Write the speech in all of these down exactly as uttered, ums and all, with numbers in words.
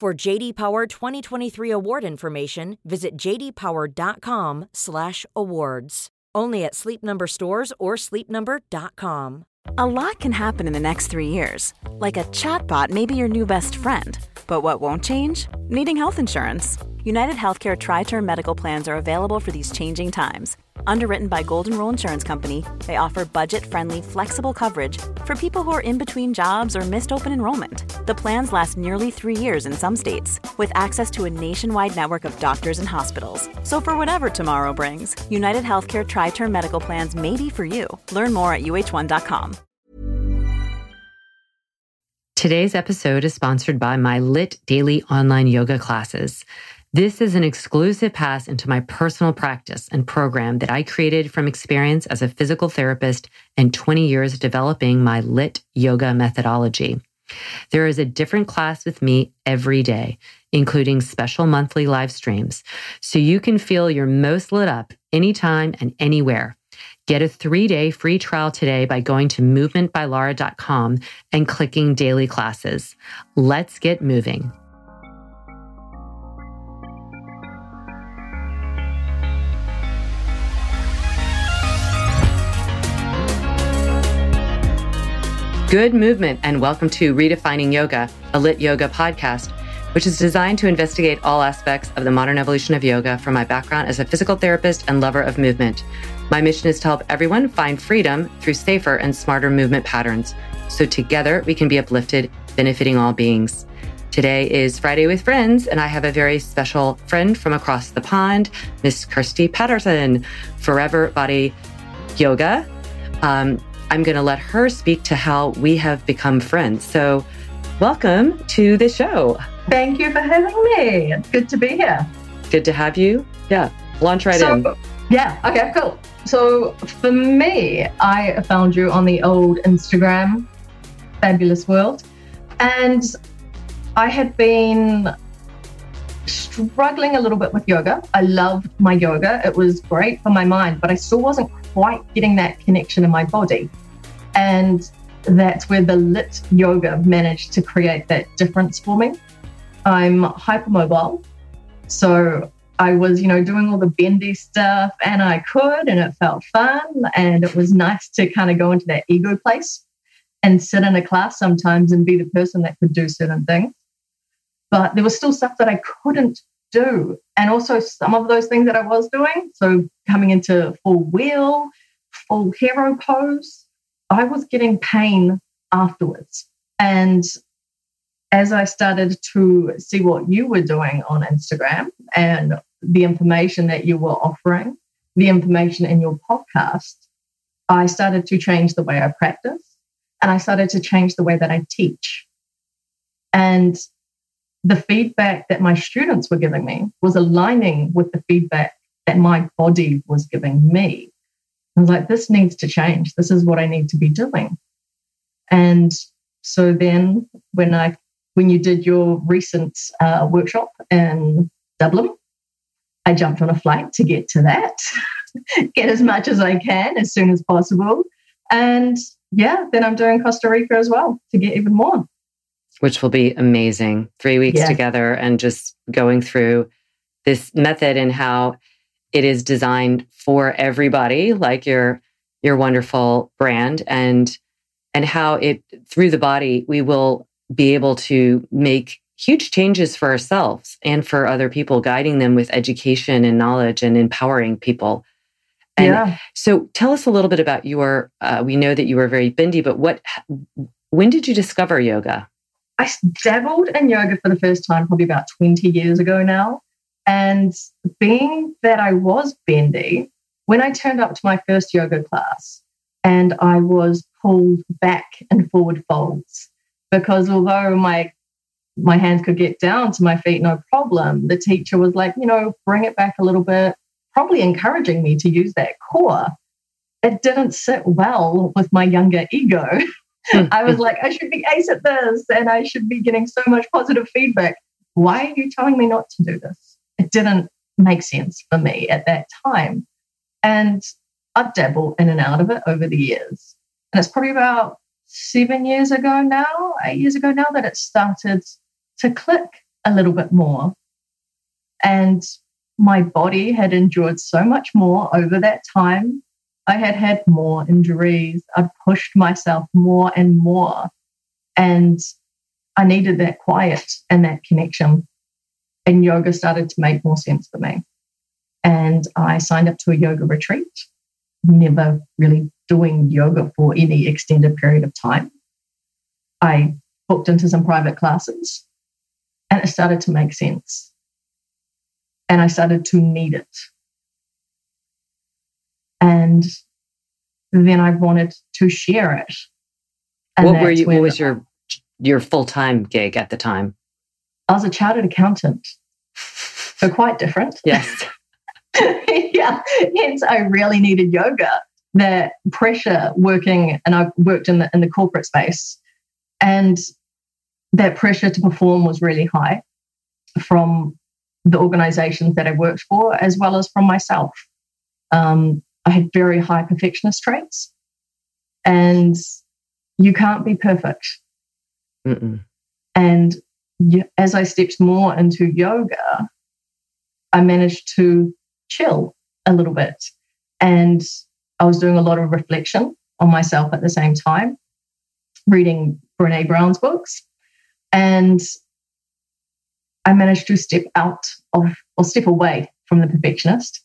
For J D Power twenty twenty-three award information, visit j d power dot com slash awards. Only at Sleep Number stores or sleep number dot com. A lot can happen in the next three years. Like a chatbot may be your new best friend. But what won't change? Needing health insurance. United Healthcare Tri-Term Medical Plans are available for these changing times. Underwritten by Golden Rule Insurance Company, they offer budget-friendly, flexible coverage for people who are in between jobs or missed open enrollment. The plans last nearly three years in some states, with access to a nationwide network of doctors and hospitals. So for whatever tomorrow brings, United Healthcare Tri-Term Medical Plans may be for you. Learn more at u h one dot com. Today's episode is sponsored by my Lit Daily Online Yoga Classes. This is an exclusive pass into my personal practice and program that I created from experience as a physical therapist and twenty years developing my Lit Yoga methodology. There is a different class with me every day, including special monthly live streams, so you can feel your most lit up anytime and anywhere. Get a three-day free trial today by going to movement by lara dot com and clicking Daily Classes. Let's get moving. Good movement, and welcome to Redefining Yoga, a Lit Yoga podcast, which is designed to investigate all aspects of the modern evolution of yoga from my background as a physical therapist and lover of movement. My mission is to help everyone find freedom through safer and smarter movement patterns, so together we can be uplifted, benefiting all beings. Today is Friday with Friends, and I have a very special friend from across the pond, Miss Kirstie Patterson, Forever Body Yoga. Um, I'm going to let her speak to how we have become friends. So welcome to the show. Thank you for having me. It's good to be here. Good to have you. Yeah. Launch right so, in. Yeah. Okay, cool. So for me, I found you on the old Instagram, Fabulous World. And I had been struggling a little bit with yoga. I loved my yoga. It was great for my mind, but I still wasn't quite getting that connection in my body. And that's where the Lit Yoga managed to create that difference for me. I'm hypermobile, so I was, you know, doing all the bendy stuff, and I could, and it felt fun, and it was nice to kind of go into that ego place and sit in a class sometimes and be the person that could do certain things. But there was still stuff that I couldn't do, and also some of those things that I was doing, so coming into full wheel, full hero pose, I was getting pain afterwards. And as I started to see what you were doing on Instagram and the information that you were offering, the information in your podcast, I started to change the way I practice, and I started to change the way that I teach. And the feedback that my students were giving me was aligning with the feedback that my body was giving me. I was like, this needs to change. This is what I need to be doing. And so then when I when you did your recent uh, workshop in Dublin, I jumped on a flight to get to that, get as much as I can as soon as possible. And yeah, then I'm doing Costa Rica as well to get even more. Which will be amazing. Three weeks yeah. together and just going through this method and how it is designed for everybody, like your your wonderful brand, and and how it through the body we will be able to make huge changes for ourselves and for other people, guiding them with education and knowledge and empowering people. And yeah. so, tell us a little bit about your. Uh, we know that you were very bendy, but what? When did you discover yoga? I dabbled in yoga for the first time probably about twenty years ago now. And being that I was bendy, when I turned up to my first yoga class and I was pulled back in forward folds, because although my my hands could get down to my feet, no problem. The teacher was like, you know, bring it back a little bit, probably encouraging me to use that core. It didn't sit well with my younger ego. I was like, I should be ace at this and I should be getting so much positive feedback. Why are you telling me not to do this? It didn't make sense for me at that time. And I've dabbled in and out of it over the years. And it's probably about seven years ago now, eight years ago now that it started to click a little bit more. And my body had endured so much more over that time. I had had more injuries. I'd pushed myself more and more. And I needed that quiet and that connection. And yoga started to make more sense for me. And I signed up to a yoga retreat, never really doing yoga for any extended period of time. I booked into some private classes and it started to make sense. And I started to need it. And then I wanted to share it. And what were you? What was your your full-time gig at the time? I was a chartered accountant, so quite different. Yes. Yeah. Hence, I really needed yoga. That pressure working, and I worked in the in the corporate space, and that pressure to perform was really high from the organizations that I worked for, as well as from myself. Um, I had very high perfectionist traits, and you can't be perfect. Mm-mm. And you, as I stepped more into yoga, I managed to chill a little bit. And I was doing a lot of reflection on myself at the same time, reading Brene Brown's books. And I managed to step out of, or step away from the perfectionist.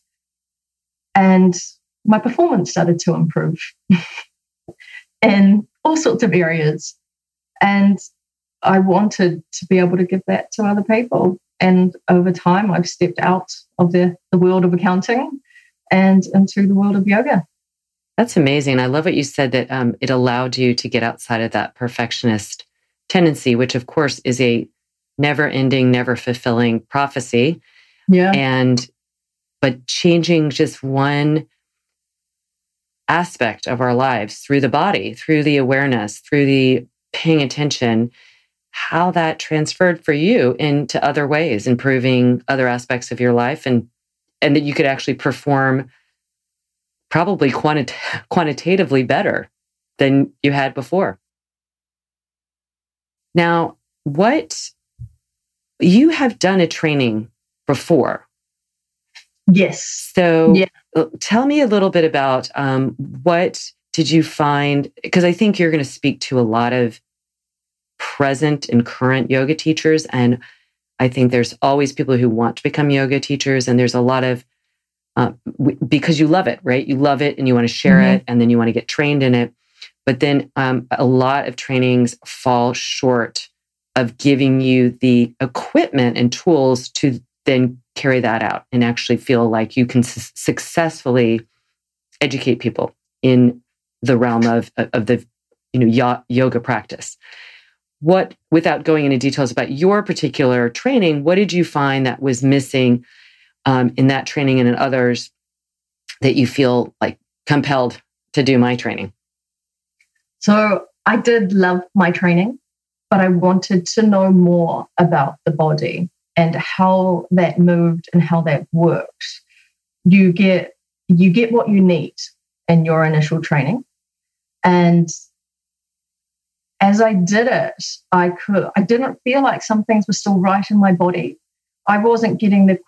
And my performance started to improve in all sorts of areas. And I wanted to be able to give that to other people. And over time, I've stepped out of the, the world of accounting and into the world of yoga. That's amazing. I love what you said, that um, it allowed you to get outside of that perfectionist tendency, which of course is a never-ending, never-fulfilling prophecy. Yeah. And but changing just one aspect of our lives through the body, through the awareness, through the paying attention, how that transferred for you into other ways, improving other aspects of your life, and and that you could actually perform probably quanti- quantitatively better than you had before. Now, what you have done a training before. Yes. So yeah. Tell me a little bit about um, what did you find, because I think you're going to speak to a lot of present and current yoga teachers. And I think there's always people who want to become yoga teachers. And there's a lot of, uh, w- because you love it, right? You love it and you want to share mm-hmm. it, and then you want to get trained in it. But then um, a lot of trainings fall short of giving you the equipment and tools to then carry that out and actually feel like you can su- successfully educate people in the realm of, of the, you know, y- yoga practice. What, without going into details about your particular training, what did you find that was missing um, in that training and in others that you feel like compelled to do my training? So I did love my training, but I wanted to know more about the body and how that moved and how that worked. You get you get what you need in your initial training, and as I did it, I could. I didn't feel like some things were still right in my body. I wasn't getting the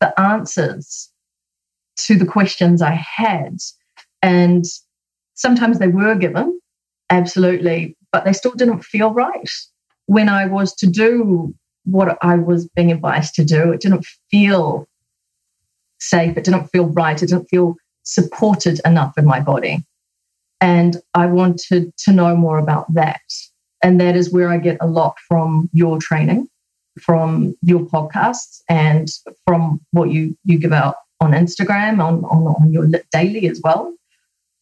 the answers to the questions I had, and sometimes they were given, absolutely, but they still didn't feel right when I was to do what I was being advised to do. It didn't feel safe. It didn't feel right. It didn't feel supported enough in my body. And I wanted to know more about that. And that is where I get a lot from your training, from your podcasts, and from what you, you give out on Instagram, on, on, on your daily as well.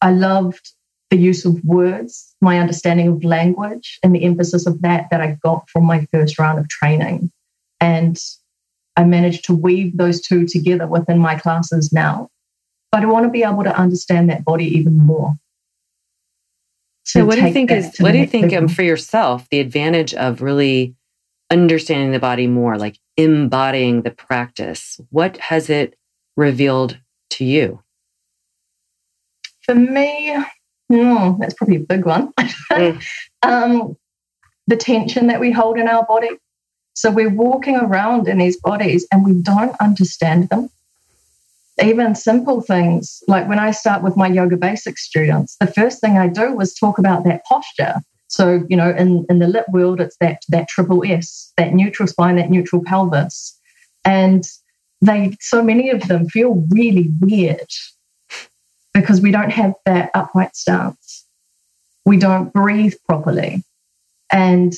I loved the use of words, my understanding of language, and the emphasis of that that I got from my first round of training. And I managed to weave those two together within my classes now. But I want to be able to understand that body even more. So what do you think is, what do you think um, for yourself, the advantage of really understanding the body more, like embodying the practice? What has it revealed to you? For me, mm, that's probably a big one. mm. um, the tension that we hold in our body. So we're walking around in these bodies and we don't understand them. Even simple things, like when I start with my yoga basics students, the first thing I do was talk about that posture. So, you know, in, in the lit world, it's that that triple S, that neutral spine, that neutral pelvis. And they, so many of them feel really weird because we don't have that upright stance. We don't breathe properly. And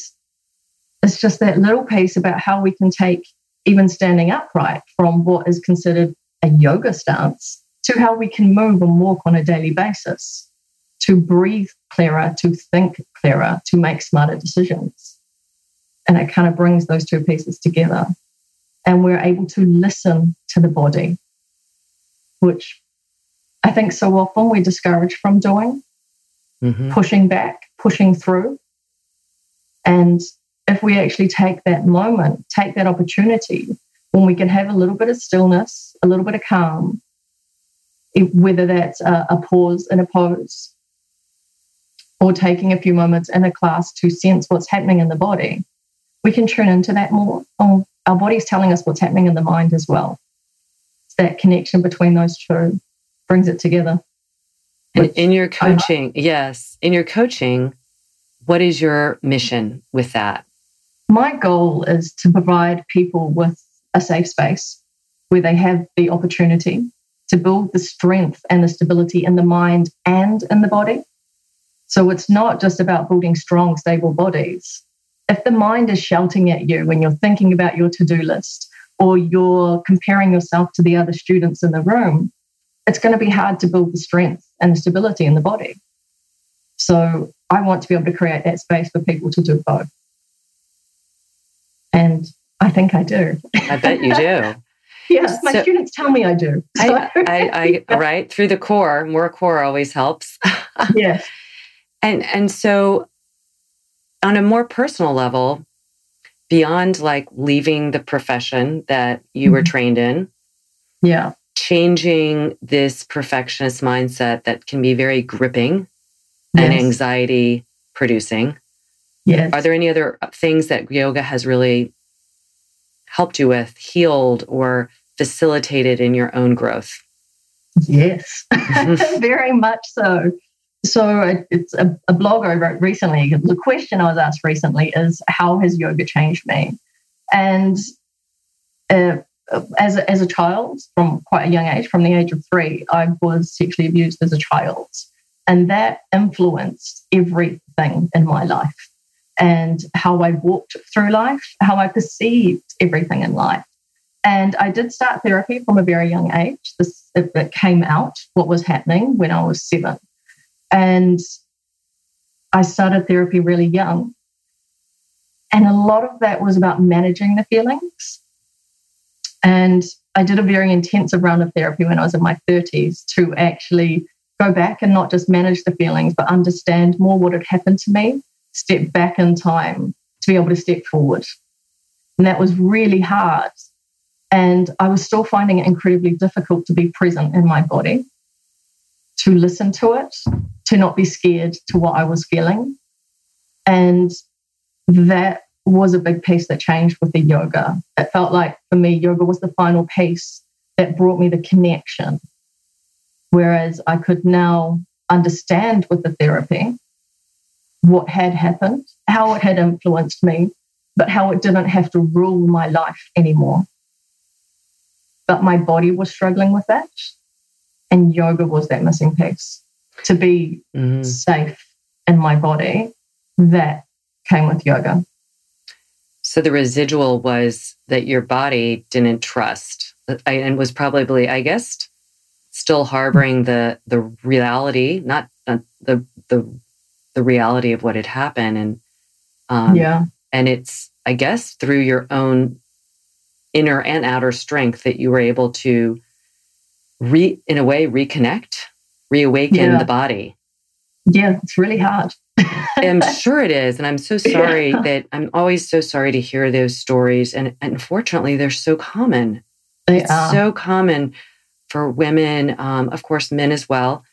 it's just that little piece about how we can take even standing upright from what is considered a yoga stance to how we can move and walk on a daily basis, to breathe clearer, to think clearer, to make smarter decisions. And it kind of brings those two pieces together. And we're able to listen to the body, which I think so often we're discouraged from doing, mm-hmm. pushing back, pushing through. And if we actually take that moment, take that opportunity, when we can have a little bit of stillness, a little bit of calm, whether that's a, a pause in a pose or taking a few moments in a class to sense what's happening in the body, we can tune into that more. Oh, our body's telling us what's happening in the mind as well. It's that connection between those two brings it together. And in your coaching, yes, in your coaching, what is your mission with that? My goal is to provide people with a safe space where they have the opportunity to build the strength and the stability in the mind and in the body. So it's not just about building strong, stable bodies. If the mind is shouting at you when you're thinking about your to-do list or you're comparing yourself to the other students in the room, it's going to be hard to build the strength and the stability in the body. So I want to be able to create that space for people to do both. And I think I do. I bet you do. Yes, my so, students tell me I do. So. I, I, I, right, through the core, more core always helps. Yes. And and so on a more personal level, beyond like leaving the profession that you mm-hmm. were trained in, yeah, changing this perfectionist mindset that can be very gripping yes. and anxiety producing. Yes. Are there any other things that yoga has really helped you with, healed, or facilitated in your own growth? Yes, very much so. So it's a, a blog I wrote recently. The question I was asked recently is, how has yoga changed me? And uh, as, a, as a child, from quite a young age, from the age of three, I was sexually abused as a child. And that influenced everything in my life. And how I walked through life, how I perceived everything in life. And I did start therapy from a very young age. This, it, it came out, what was happening, when I was seven. And I started therapy really young. And a lot of that was about managing the feelings. And I did a very intensive round of therapy when I was in my thirties to actually go back and not just manage the feelings, but understand more what had happened to me. Step back in time to be able to step forward. And that was really hard. And I was still finding it incredibly difficult to be present in my body, to listen to it, to not be scared to what I was feeling. And that was a big piece that changed with the yoga. It felt like for me, yoga was the final piece that brought me the connection. Whereas I could now understand with the therapy what had happened, how it had influenced me, but how it didn't have to rule my life anymore. But my body was struggling with that, and yoga was that missing piece. To be mm-hmm. safe in my body, that came with yoga. So the residual was that your body didn't trust and was probably, I guess, still harboring the the reality, not uh, the the the reality of what had happened, and um, yeah, and it's I guess through your own inner and outer strength that you were able to re in a way reconnect, reawaken yeah. the body. Yeah, it's really hard. I'm sure it is. And I'm so sorry yeah. that I'm always so sorry to hear those stories. And, and unfortunately, they're so common. They it's are. so common for women, um, of course, men as well,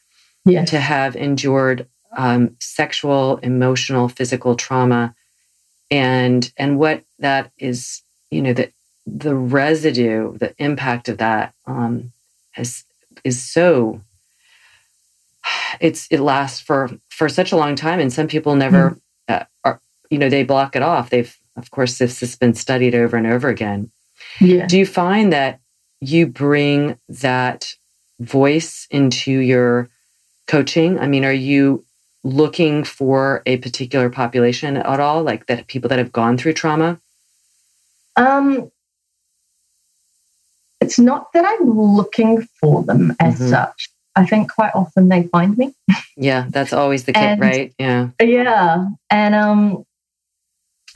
yes. to have endured um, sexual, emotional, physical trauma. And and what that is, you know, the, the residue, the impact of that um, has is so... It's it lasts for, for such a long time, and some people never, uh, are, you know, they block it off. They've, of course, this has been studied over and over again. Yeah. Do you find that you bring that voice into your coaching? I mean, are you looking for a particular population at all, like that people that have gone through trauma? Um, it's not that I'm looking for them as mm-hmm. such. I think quite often they find me. Yeah, that's always the case, right? Yeah. Yeah. And um,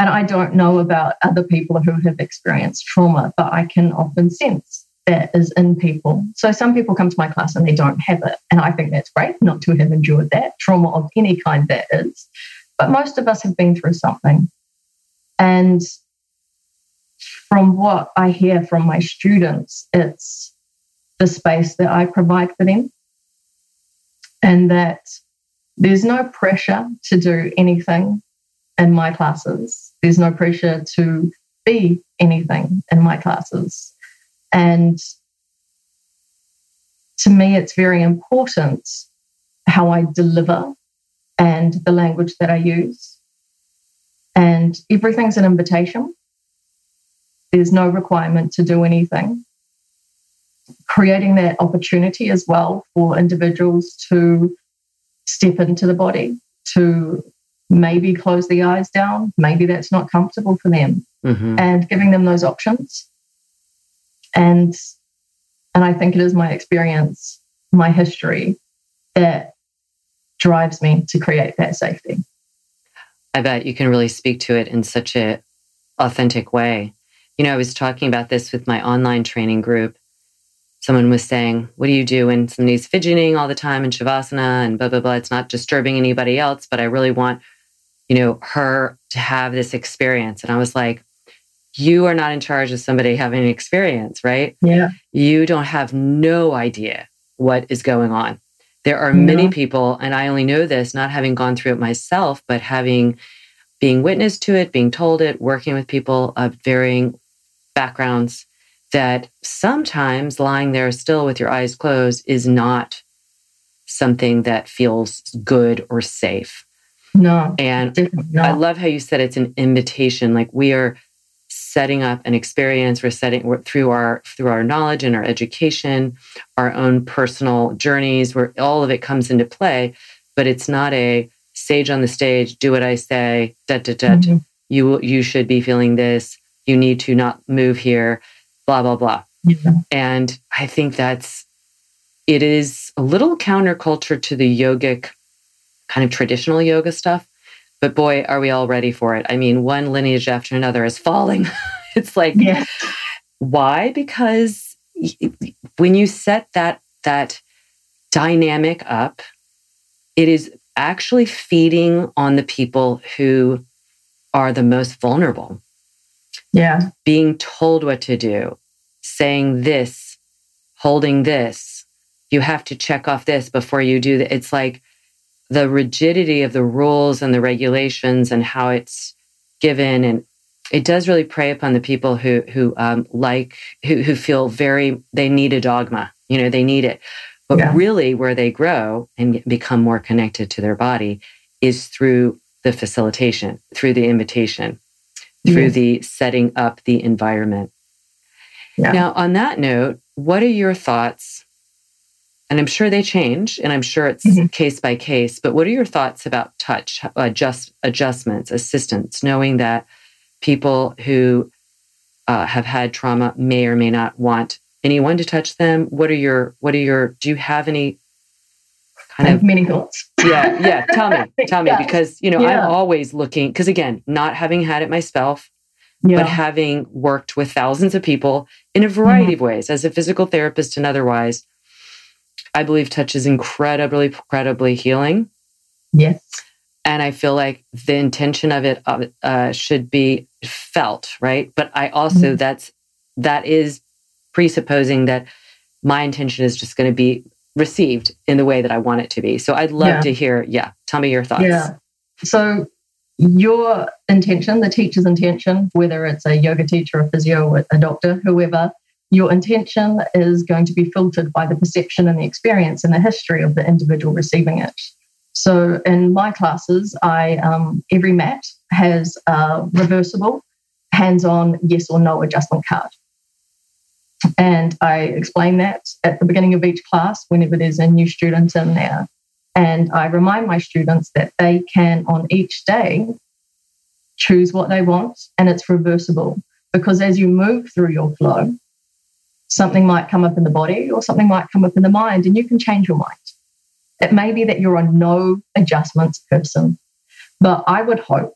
and I don't know about other people who have experienced trauma, but I can often sense that is in people. So some people come to my class and they don't have it. And I think that's great not to have endured that, trauma of any kind that is. But most of us have been through something. And from what I hear from my students, it's the space that I provide for them. And that there's no pressure to do anything in my classes. There's no pressure to be anything in my classes. And to me, it's very important how I deliver and the language that I use. And everything's an invitation. There's no requirement to do anything. Creating that opportunity as well for individuals to step into the body, to maybe close the eyes down, maybe that's not comfortable for them, mm-hmm. and giving them those options. And and I think it is my experience, my history, that drives me to create that safety. I bet you can really speak to it in such an authentic way. You know, I was talking about this with my online training group. Someone was saying, what do you do when somebody's fidgeting all the time in Shavasana and blah, blah, blah? It's not disturbing anybody else, but I really want, you know, her to have this experience. And I was like, you are not in charge of somebody having an experience, right? Yeah. You don't have no idea what is going on. There are no. many people, and I only know this, not having gone through it myself, but having, being witness to it, being told it, working with people of varying backgrounds, that sometimes lying there still with your eyes closed is not something that feels good or safe. No. And no. I love how you said it's an invitation. Like we are setting up an experience. We're setting we're, through our through our knowledge and our education, our own personal journeys, where all of it comes into play. But it's not a sage on the stage, do what I say, da da da. Mm-hmm. You you should be feeling this. You need to not move here. Blah, blah, blah. Yeah. And I think that's, it is a little counterculture to the yogic, kind of traditional yoga stuff. But boy, are we all ready for it. I mean, one lineage after another is falling. It's like, yeah. Why? Because when you set that, that dynamic up, it is actually feeding on the people who are the most vulnerable. Yeah. Being told what to do, saying this, holding this, you have to check off this before you do that. It's like the rigidity of the rules and the regulations and how it's given. And it does really prey upon the people who who um, like, who who feel very, they need a dogma, you know, they need it. But yeah. really where they grow and become more connected to their body is through the facilitation, through the invitation. Through yes. the setting up the environment. Yeah. Now, on that note, what are your thoughts? And I'm sure they change, and I'm sure it's mm-hmm. case by case, but what are your thoughts about touch, adjust, adjustments, assistance, knowing that people who uh, have had trauma may or may not want anyone to touch them? What are your, what are your, do you have any kind of many thoughts? Yeah. Yeah. Tell me, tell me, yeah. because, you know, yeah. I'm always looking, because again, not having had it myself, yeah. but having worked with thousands of people in a variety mm-hmm. of ways as a physical therapist and otherwise, I believe touch is incredibly, incredibly healing. Yes. And I feel like the intention of it uh, should be felt, right? But I also, mm-hmm. that's, that is presupposing that my intention is just going to be received in the way that I want it to be. So I'd love yeah. to hear, yeah, tell me your thoughts. Yeah. So your intention, the teacher's intention, whether it's a yoga teacher, a physio, a doctor, whoever, your intention is going to be filtered by the perception and the experience and the history of the individual receiving it. So in my classes, I um, every mat has a reversible hands-on yes or no adjustment card. And I explain that at the beginning of each class whenever there's a new student in there. And I remind my students that they can, on each day, choose what they want, and it's reversible. Because as you move through your flow, something might come up in the body or something might come up in the mind, and you can change your mind. It may be that you're a no adjustments person, but I would hope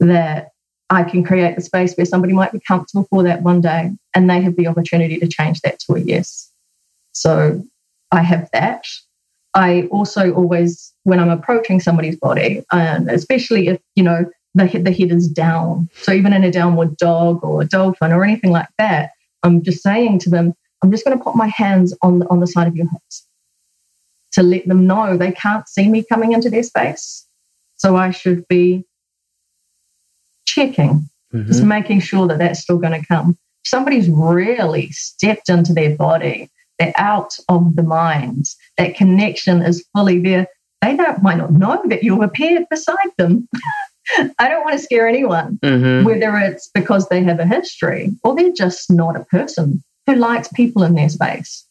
that I can create a space where somebody might be comfortable for that one day and they have the opportunity to change that to a yes. So I have that. I also always, when I'm approaching somebody's body, and especially if, you know, the head, the head is down, so even in a downward dog or a dolphin or anything like that, I'm just saying to them, I'm just going to put my hands on the, on the side of your hips to let them know they can't see me coming into their space. So I should be checking, mm-hmm. just making sure that that's still going to come. If somebody's really stepped into their body, they're out of the mind, that connection is fully there, they don't, might not know that you've appeared beside them. I don't want to scare anyone, mm-hmm. whether it's because they have a history or they're just not a person who likes people in their space.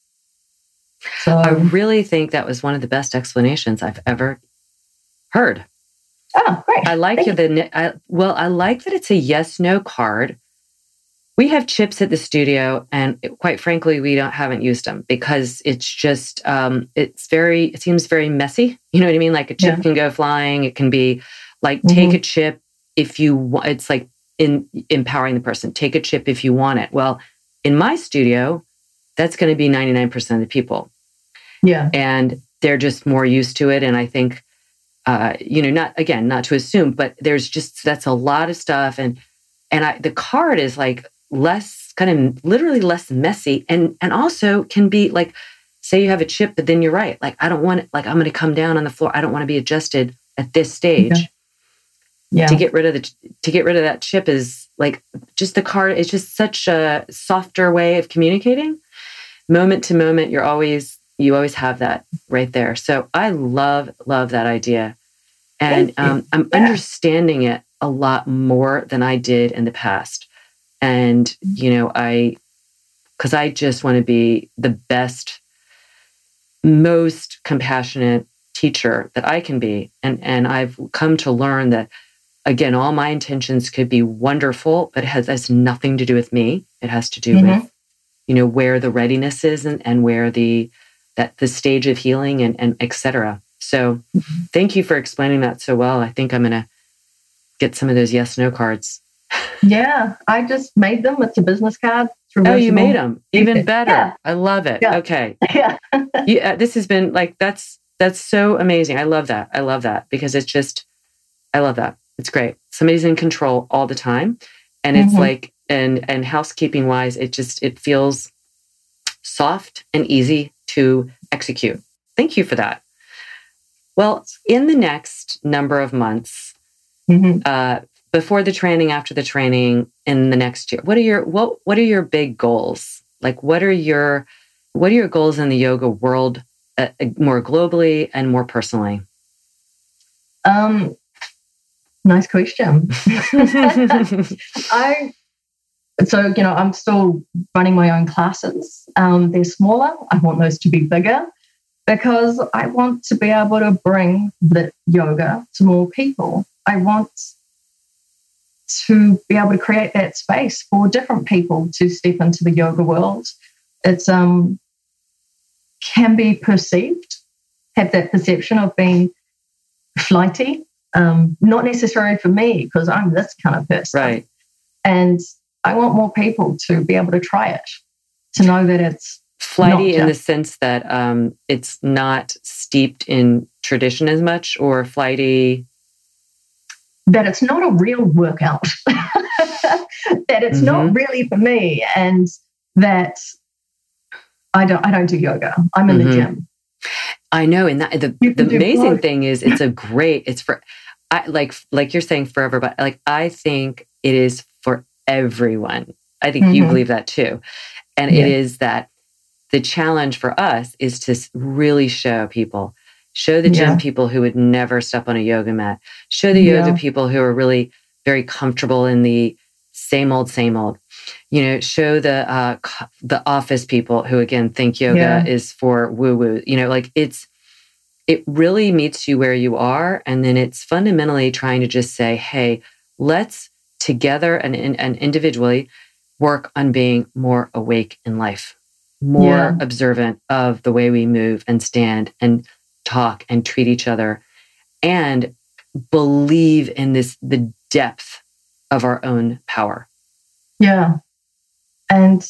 So I really think that was one of the best explanations I've ever heard. Oh, great. I like Thank the I, well, I like that it's a yes, no card. We have chips at the studio, and it, quite frankly, we don't haven't used them because it's just um, it's very it seems very messy. You know what I mean? Like a chip yeah. can go flying. It can be like mm-hmm. take a chip if you want. It's like in empowering the person. Take a chip if you want it. Well, in my studio, that's going to be ninety-nine percent of the people. Yeah. And they're just more used to it. And I think, uh, you know, not, again, not to assume, but there's just, that's a lot of stuff. And, and I, the card is like less kind of literally less messy. And, and also can be like, say you have a chip, but then you're right. Like, I don't want it. Like, I'm going to come down on the floor. I don't want to be adjusted at this stage. Okay. Yeah. To get rid of the, to get rid of that chip is like just the card. It's just such a softer way of communicating. Moment to moment, you're always, you always have that right there. So I love, love that idea. And um, I'm yeah. understanding it a lot more than I did in the past. And, you know, I, because I just want to be the best, most compassionate teacher that I can be. And, and I've come to learn that, again, all my intentions could be wonderful, but it has, has nothing to do with me. It has to do mm-hmm. with, you know, where the readiness is and, and where the that the stage of healing and, and et cetera. So mm-hmm. thank you for explaining that so well. I think I'm going to get some of those yes, no cards. Yeah, I just made them. It's a business card. Oh, you made them. Even better. Yeah. I love it. Yeah. Okay. Yeah. you, uh, this has been like, that's, that's so amazing. I love that. I love that because it's just, I love that. It's great. Somebody's in control all the time. And it's mm-hmm. like, And and housekeeping wise, it just, it feels soft and easy to execute. Thank you for that. Well, in the next number of months, mm-hmm. uh, before the training, after the training, in the next year, what are your, what, what are your big goals? Like, what are your, what are your goals in the yoga world uh, more globally and more personally? Um, nice question. I, So, you know, I'm still running my own classes. Um, they're smaller. I want those to be bigger because I want to be able to bring the yoga to more people. I want to be able to create that space for different people to step into the yoga world it's um can be perceived, have that perception of being flighty. Um, not necessarily for me, because I'm this kind of person. Right. And I want more people to be able to try it, to know that it's flighty just- in the sense that um, it's not steeped in tradition as much, or flighty... that it's not a real workout, that it's mm-hmm. not really for me, and that I don't I don't do yoga. I'm in mm-hmm. the gym. I know, and that, the, the amazing both. thing is, it's a great. It's for, I, like like you're saying forever, but like I think it is for everyone. I think mm-hmm. you believe that too, and yeah. it is that the challenge for us is to really show people. Show the gym yeah. people who would never step on a yoga mat. Show the yoga yeah. people who are really very comfortable in the same old, same old. You know, show the uh, the office people who again think yoga yeah. is for woo woo. You know, like it's it really meets you where you are, and then it's fundamentally trying to just say, hey, let's together and and individually work on being more awake in life, more yeah. observant of the way we move and stand and talk and treat each other, and believe in this, the depth of our own power. Yeah. And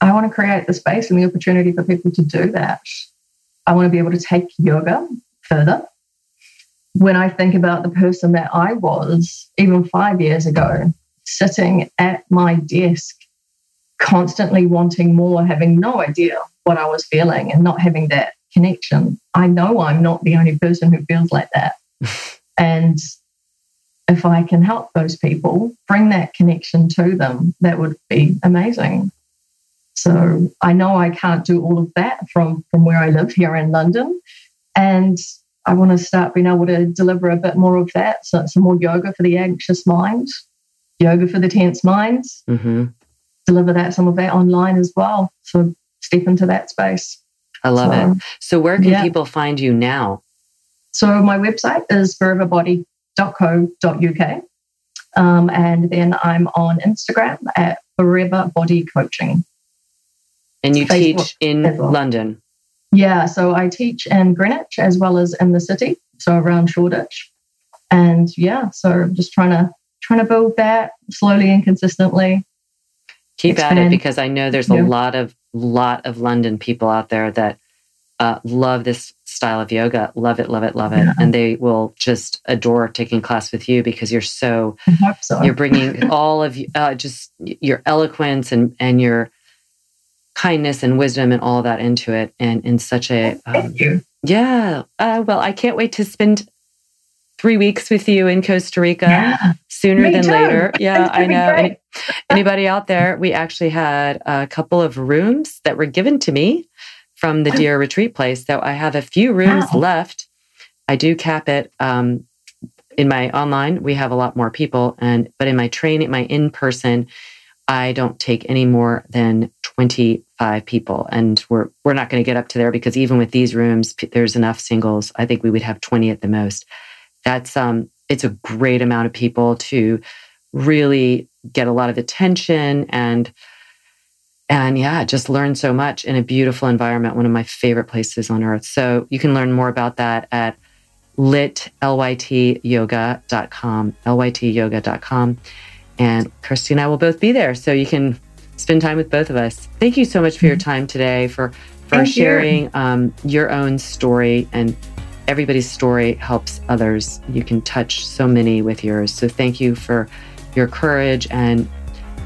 I want to create the space and the opportunity for people to do that. I want to be able to take yoga further. When I think about the person that I was even five years ago, sitting at my desk, constantly wanting more, having no idea what I was feeling and not having that connection. I know I'm not the only person who feels like that. And if I can help those people bring that connection to them, that would be amazing. So I know I can't do all of that from, from where I live here in London. And I want to start being able to deliver a bit more of that. So some more yoga for the anxious mind, yoga for the tense mind, mm-hmm. deliver that, some of that online as well. So step into that space. I love so, it. So where can yeah. people find you now? So my website is forever body dot co dot u k. Um, and then I'm on Instagram at Forever Body Coaching. And you Facebook teach in well. London? Yeah. So I teach in Greenwich as well as in the city, so around Shoreditch. And yeah, so just trying to trying to build that slowly and consistently. Keep expand. At it, because I know there's yeah. a lot of lot of London people out there that uh, love this style of yoga, love it, love it, love it. Yeah. And they will just adore taking class with you, because you're so, so. you're bringing all of you, uh, just your eloquence and, and your kindness and wisdom and all that into it. And in such a, um, Thank you. yeah, uh, well, I can't wait to spend three weeks with you in Costa Rica yeah. sooner Me than too. later. Yeah, I know. Any, anybody out there, we actually had a couple of rooms that were given to me from the Deer Retreat place. So I have a few rooms wow. left. I do cap it um, in my online. We have a lot more people. and But in my training, my in-person, I don't take any more than twenty-five people. And we're we're not going to get up to there, because even with these rooms, there's enough singles. I think we would have twenty at the most. That's um, it's a great amount of people to really get a lot of attention and and yeah, just learn so much in a beautiful environment. One of my favorite places on earth. So you can learn more about that at lyt yoga dot com, lyt yoga dot com, and Kirstie and I will both be there, so you can spend time with both of us. Thank you so much for your time today, for for Thank sharing you. um, your own story. And everybody's story helps others. You can touch so many with yours. So thank you for your courage and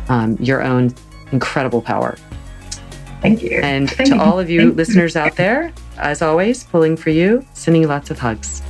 um, your own incredible power. Thank you. And thank to you. all of you thank listeners you. out there, as always, pulling for you, sending you lots of hugs.